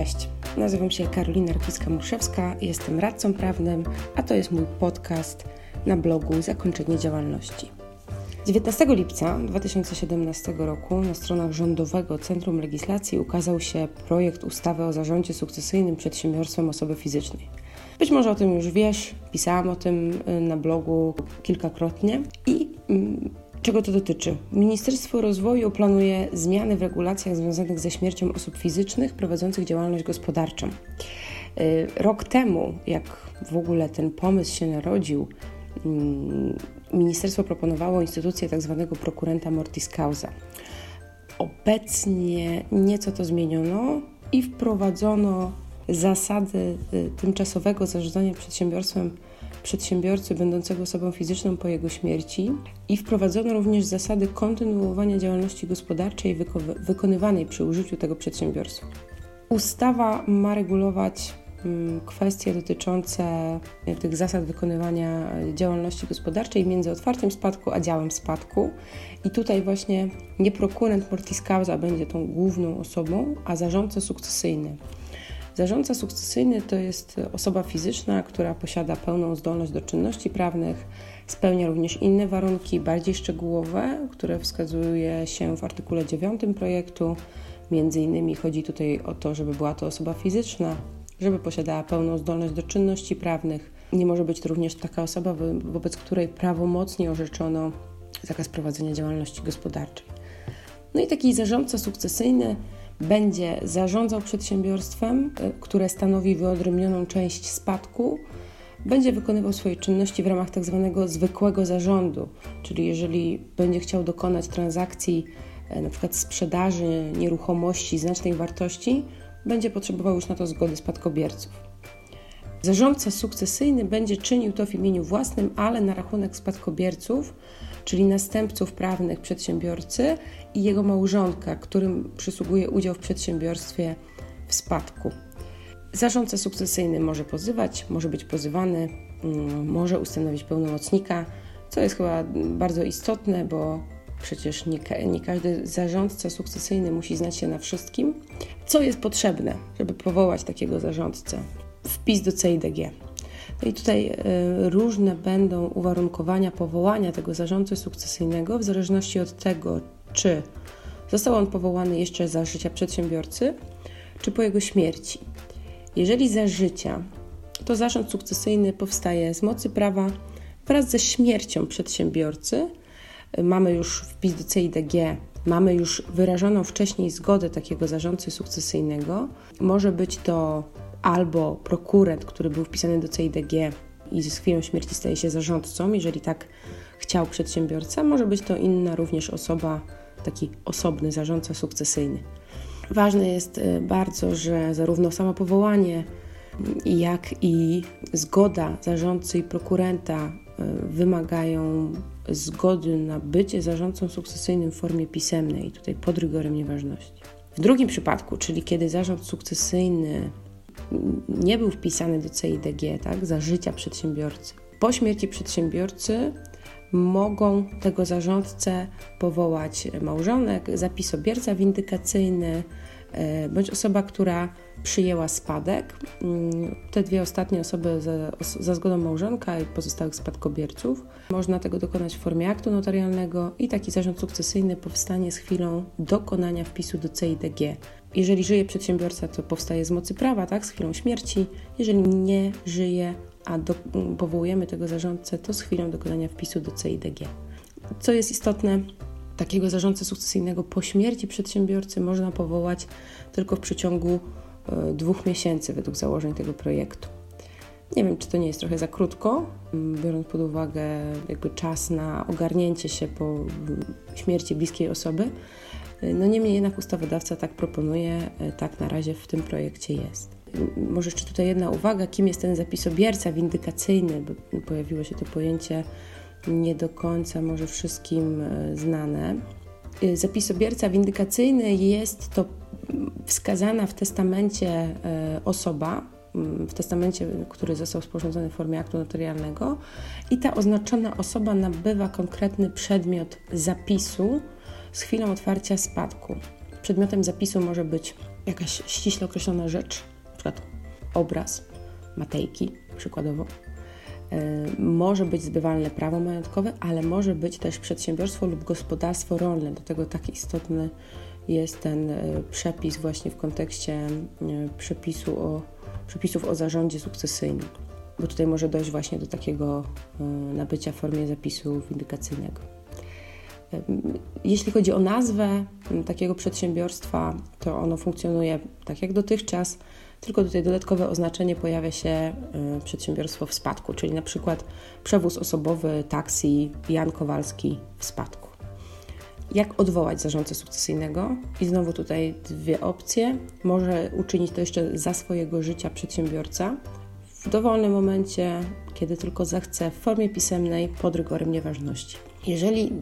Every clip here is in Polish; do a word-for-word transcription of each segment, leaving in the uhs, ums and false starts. Cześć, nazywam się Karolina Arkiska-Murszewska, jestem radcą prawnym, a to jest mój podcast na blogu Zakończenie Działalności. dziewiętnastego lipca dwa tysiące siedemnastego roku na stronach Rządowego Centrum Legislacji ukazał się projekt ustawy o zarządzie sukcesyjnym przedsiębiorstwem osoby fizycznej. Być może o tym już wiesz, pisałam o tym na blogu kilkakrotnie. I mm, czego to dotyczy? Ministerstwo Rozwoju planuje zmiany w regulacjach związanych ze śmiercią osób fizycznych prowadzących działalność gospodarczą. Yy, rok temu, jak w ogóle ten pomysł się narodził, yy, ministerstwo proponowało instytucję tzw. prokurenta mortis causa. Obecnie nieco to zmieniono i wprowadzono zasady tymczasowego zarządzania przedsiębiorstwem przedsiębiorcy będącego osobą fizyczną po jego śmierci i wprowadzono również zasady kontynuowania działalności gospodarczej wyko- wykonywanej przy użyciu tego przedsiębiorstwa. Ustawa ma regulować hmm, kwestie dotyczące hmm, tych zasad wykonywania działalności gospodarczej między otwartym spadku a działem spadku i tutaj właśnie nie prokurent mortis causa będzie tą główną osobą, a zarządca sukcesyjny. Zarządca sukcesyjny to jest osoba fizyczna, która posiada pełną zdolność do czynności prawnych, spełnia również inne warunki, bardziej szczegółowe, które wskazuje się w artykule dziewiątym projektu. Między innymi chodzi tutaj o to, żeby była to osoba fizyczna, żeby posiadała pełną zdolność do czynności prawnych. Nie może być to również taka osoba, wobec której prawomocnie orzeczono zakaz prowadzenia działalności gospodarczej. No i taki zarządca sukcesyjny będzie zarządzał przedsiębiorstwem, które stanowi wyodrębnioną część spadku, będzie wykonywał swoje czynności w ramach tak zwanego zwykłego zarządu, czyli jeżeli będzie chciał dokonać transakcji, na przykład sprzedaży nieruchomości znacznej wartości, będzie potrzebował już na to zgody spadkobierców. Zarządca sukcesyjny będzie czynił to w imieniu własnym, ale na rachunek spadkobierców, czyli następców prawnych przedsiębiorcy i jego małżonka, którym przysługuje udział w przedsiębiorstwie w spadku. Zarządca sukcesyjny może pozywać, może być pozywany, może ustanowić pełnomocnika, co jest chyba bardzo istotne, bo przecież nie, nie każdy zarządca sukcesyjny musi znać się na wszystkim, co jest potrzebne, żeby powołać takiego zarządcę. Wpis do C E I D G. No i tutaj y, różne będą uwarunkowania powołania tego zarządcy sukcesyjnego w zależności od tego, czy został on powołany jeszcze za życia przedsiębiorcy, czy po jego śmierci. Jeżeli za życia, to zarząd sukcesyjny powstaje z mocy prawa wraz ze śmiercią przedsiębiorcy. Y, mamy już wpis do C E I D G, mamy już wyrażoną wcześniej zgodę takiego zarządcy sukcesyjnego. Może być to albo prokurent, który był wpisany do C E I D G i z chwilą śmierci staje się zarządcą, jeżeli tak chciał przedsiębiorca, może być to inna również osoba, taki osobny zarządca sukcesyjny. Ważne jest bardzo, że zarówno samo powołanie, jak i zgoda zarządcy i prokurenta wymagają zgody na bycie zarządcą sukcesyjnym w formie pisemnej, tutaj pod rygorem nieważności. W drugim przypadku, czyli kiedy zarząd sukcesyjny nie był wpisany do C E I D G, tak, za życia przedsiębiorcy. Po śmierci przedsiębiorcy mogą tego zarządcę powołać małżonek, zapisobierca windykacyjny bądź osoba, która przyjęła spadek. Te dwie ostatnie osoby za, za zgodą małżonka i pozostałych spadkobierców. Można tego dokonać w formie aktu notarialnego i taki zarząd sukcesyjny powstanie z chwilą dokonania wpisu do C E I D G. Jeżeli żyje przedsiębiorca, to powstaje z mocy prawa, tak, z chwilą śmierci. Jeżeli nie żyje, a do, powołujemy tego zarządcę, to z chwilą dokonania wpisu do C E I D G. Co jest istotne, takiego zarządcę sukcesyjnego po śmierci przedsiębiorcy można powołać tylko w przeciągu y, dwóch miesięcy według założeń tego projektu. Nie wiem, czy to nie jest trochę za krótko, biorąc pod uwagę jakby czas na ogarnięcie się po śmierci bliskiej osoby. No niemniej jednak ustawodawca tak proponuje, tak na razie w tym projekcie jest. Może jeszcze tutaj jedna uwaga, kim jest ten zapisobierca windykacyjny, bo pojawiło się to pojęcie nie do końca może wszystkim znane. Zapisobierca windykacyjny jest to wskazana w testamencie osoba, w testamencie, który został sporządzony w formie aktu notarialnego i ta oznaczona osoba nabywa konkretny przedmiot zapisu z chwilą otwarcia spadku. Przedmiotem zapisu może być jakaś ściśle określona rzecz, na przykład obraz Matejki przykładowo, może być zbywalne prawo majątkowe, ale może być też przedsiębiorstwo lub gospodarstwo rolne. Do tego tak istotny jest ten przepis właśnie w kontekście przepisu o, przepisów o zarządzie sukcesyjnym, bo tutaj może dojść właśnie do takiego nabycia w formie zapisu windykacyjnego. Jeśli chodzi o nazwę takiego przedsiębiorstwa, to ono funkcjonuje tak jak dotychczas, tylko tutaj dodatkowe oznaczenie pojawia się przedsiębiorstwo w spadku, czyli na przykład przewóz osobowy, taksi, Jan Kowalski w spadku. Jak odwołać zarządcę sukcesyjnego? I znowu tutaj dwie opcje. Może uczynić to jeszcze za swojego życia przedsiębiorca w dowolnym momencie, kiedy tylko zechce, w formie pisemnej, pod rygorem nieważności. Jeżeli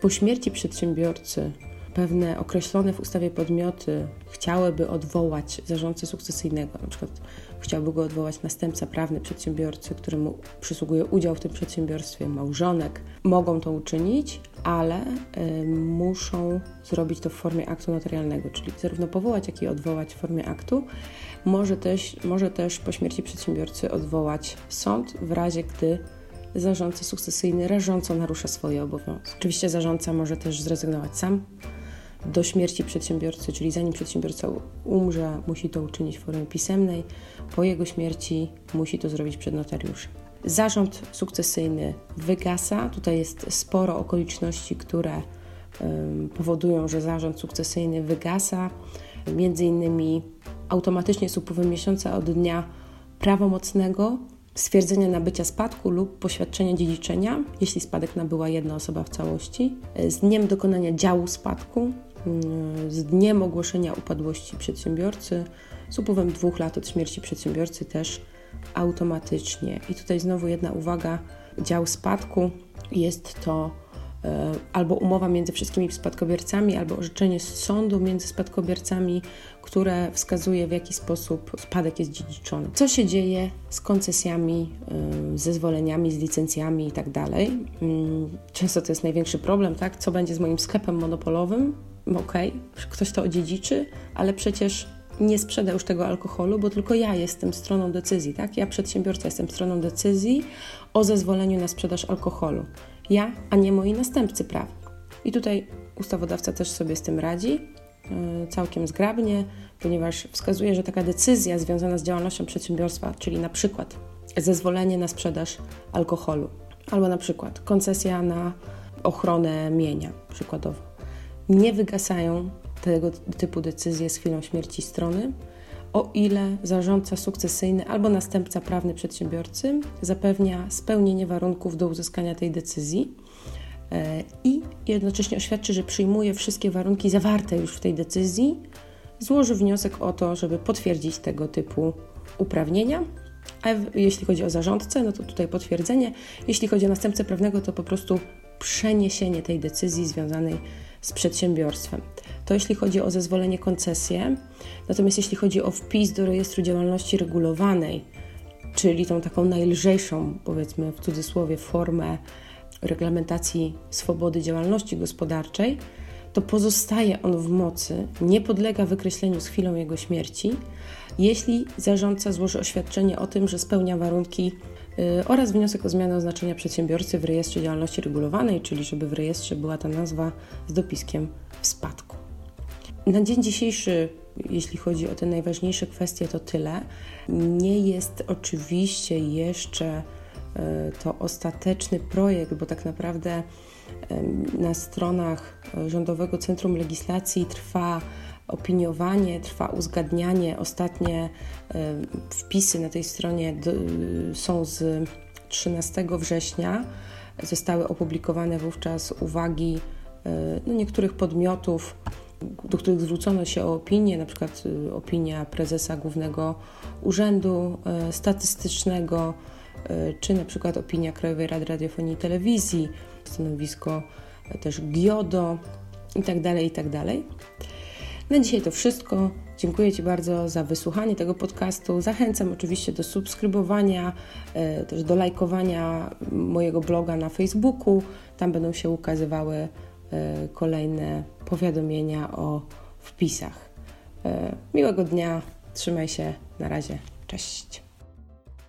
po śmierci przedsiębiorcy pewne określone w ustawie podmioty chciałyby odwołać zarządcę sukcesyjnego, na przykład chciałby go odwołać następca prawny przedsiębiorcy, któremu przysługuje udział w tym przedsiębiorstwie, małżonek, mogą to uczynić, ale y, muszą zrobić to w formie aktu notarialnego, czyli zarówno powołać, jak i odwołać w formie aktu. Może też, może też po śmierci przedsiębiorcy odwołać sąd w razie, gdy zarządca sukcesyjny rażąco narusza swoje obowiązki. Oczywiście zarządca może też zrezygnować sam do śmierci przedsiębiorcy, czyli zanim przedsiębiorca umrze, musi to uczynić w formie pisemnej, po jego śmierci musi to zrobić przed notariuszem. Zarząd sukcesyjny wygasa. Tutaj jest sporo okoliczności, które um, powodują, że zarząd sukcesyjny wygasa. Między innymi automatycznie z upływem miesiąca od dnia prawomocnego stwierdzenia nabycia spadku lub poświadczenia dziedziczenia, jeśli spadek nabyła jedna osoba w całości, z dniem dokonania działu spadku, z dniem ogłoszenia upadłości przedsiębiorcy, z upływem dwóch lat od śmierci przedsiębiorcy też automatycznie. I tutaj znowu jedna uwaga, dział spadku jest to albo umowa między wszystkimi spadkobiercami, albo orzeczenie z sądu między spadkobiercami, które wskazuje, w jaki sposób spadek jest dziedziczony. Co się dzieje z koncesjami, z zezwoleniami, z licencjami i tak dalej. Często to jest największy problem, tak? Co będzie z moim sklepem monopolowym? Okej, okay, ktoś to odziedziczy, ale przecież nie sprzeda już tego alkoholu, bo tylko ja jestem stroną decyzji, tak? Ja, przedsiębiorca, jestem stroną decyzji o zezwoleniu na sprzedaż alkoholu. Ja, a nie moi następcy prawni. I tutaj ustawodawca też sobie z tym radzi yy, całkiem zgrabnie, ponieważ wskazuje, że taka decyzja związana z działalnością przedsiębiorstwa, czyli na przykład zezwolenie na sprzedaż alkoholu, albo na przykład koncesja na ochronę mienia, przykładowo, nie wygasają tego typu decyzje z chwilą śmierci strony, o ile zarządca sukcesyjny albo następca prawny przedsiębiorcy zapewnia spełnienie warunków do uzyskania tej decyzji i jednocześnie oświadczy, że przyjmuje wszystkie warunki zawarte już w tej decyzji, złoży wniosek o to, żeby potwierdzić tego typu uprawnienia. A jeśli chodzi o zarządcę, no to tutaj potwierdzenie. Jeśli chodzi o następcę prawnego, to po prostu przeniesienie tej decyzji związanej z przedsiębiorstwem. To jeśli chodzi o zezwolenie, koncesję. Natomiast jeśli chodzi o wpis do rejestru działalności regulowanej, czyli tą taką najlżejszą, powiedzmy w cudzysłowie, formę reglamentacji swobody działalności gospodarczej, to pozostaje on w mocy, nie podlega wykreśleniu z chwilą jego śmierci, jeśli zarządca złoży oświadczenie o tym, że spełnia warunki yy, oraz wniosek o zmianę oznaczenia przedsiębiorcy w rejestrze działalności regulowanej, czyli żeby w rejestrze była ta nazwa z dopiskiem w spadku. Na dzień dzisiejszy, jeśli chodzi o te najważniejsze kwestie, to tyle. Nie jest oczywiście jeszcze yy, to ostateczny projekt, bo tak naprawdę na stronach Rządowego Centrum Legislacji trwa opiniowanie, trwa uzgadnianie. Ostatnie wpisy na tej stronie są z trzynastego września. Zostały opublikowane wówczas uwagi no, niektórych podmiotów, do których zwrócono się o opinię, na przykład opinia prezesa Głównego Urzędu Statystycznego, czy na przykład opinia Krajowej Rady Radiofonii i Telewizji, stanowisko też GIODO i tak dalej, i tak dalej. Na dzisiaj to wszystko. Dziękuję Ci bardzo za wysłuchanie tego podcastu. Zachęcam oczywiście do subskrybowania, też do lajkowania mojego bloga na Facebooku. Tam będą się ukazywały kolejne powiadomienia o wpisach. Miłego dnia, trzymaj się, na razie, cześć.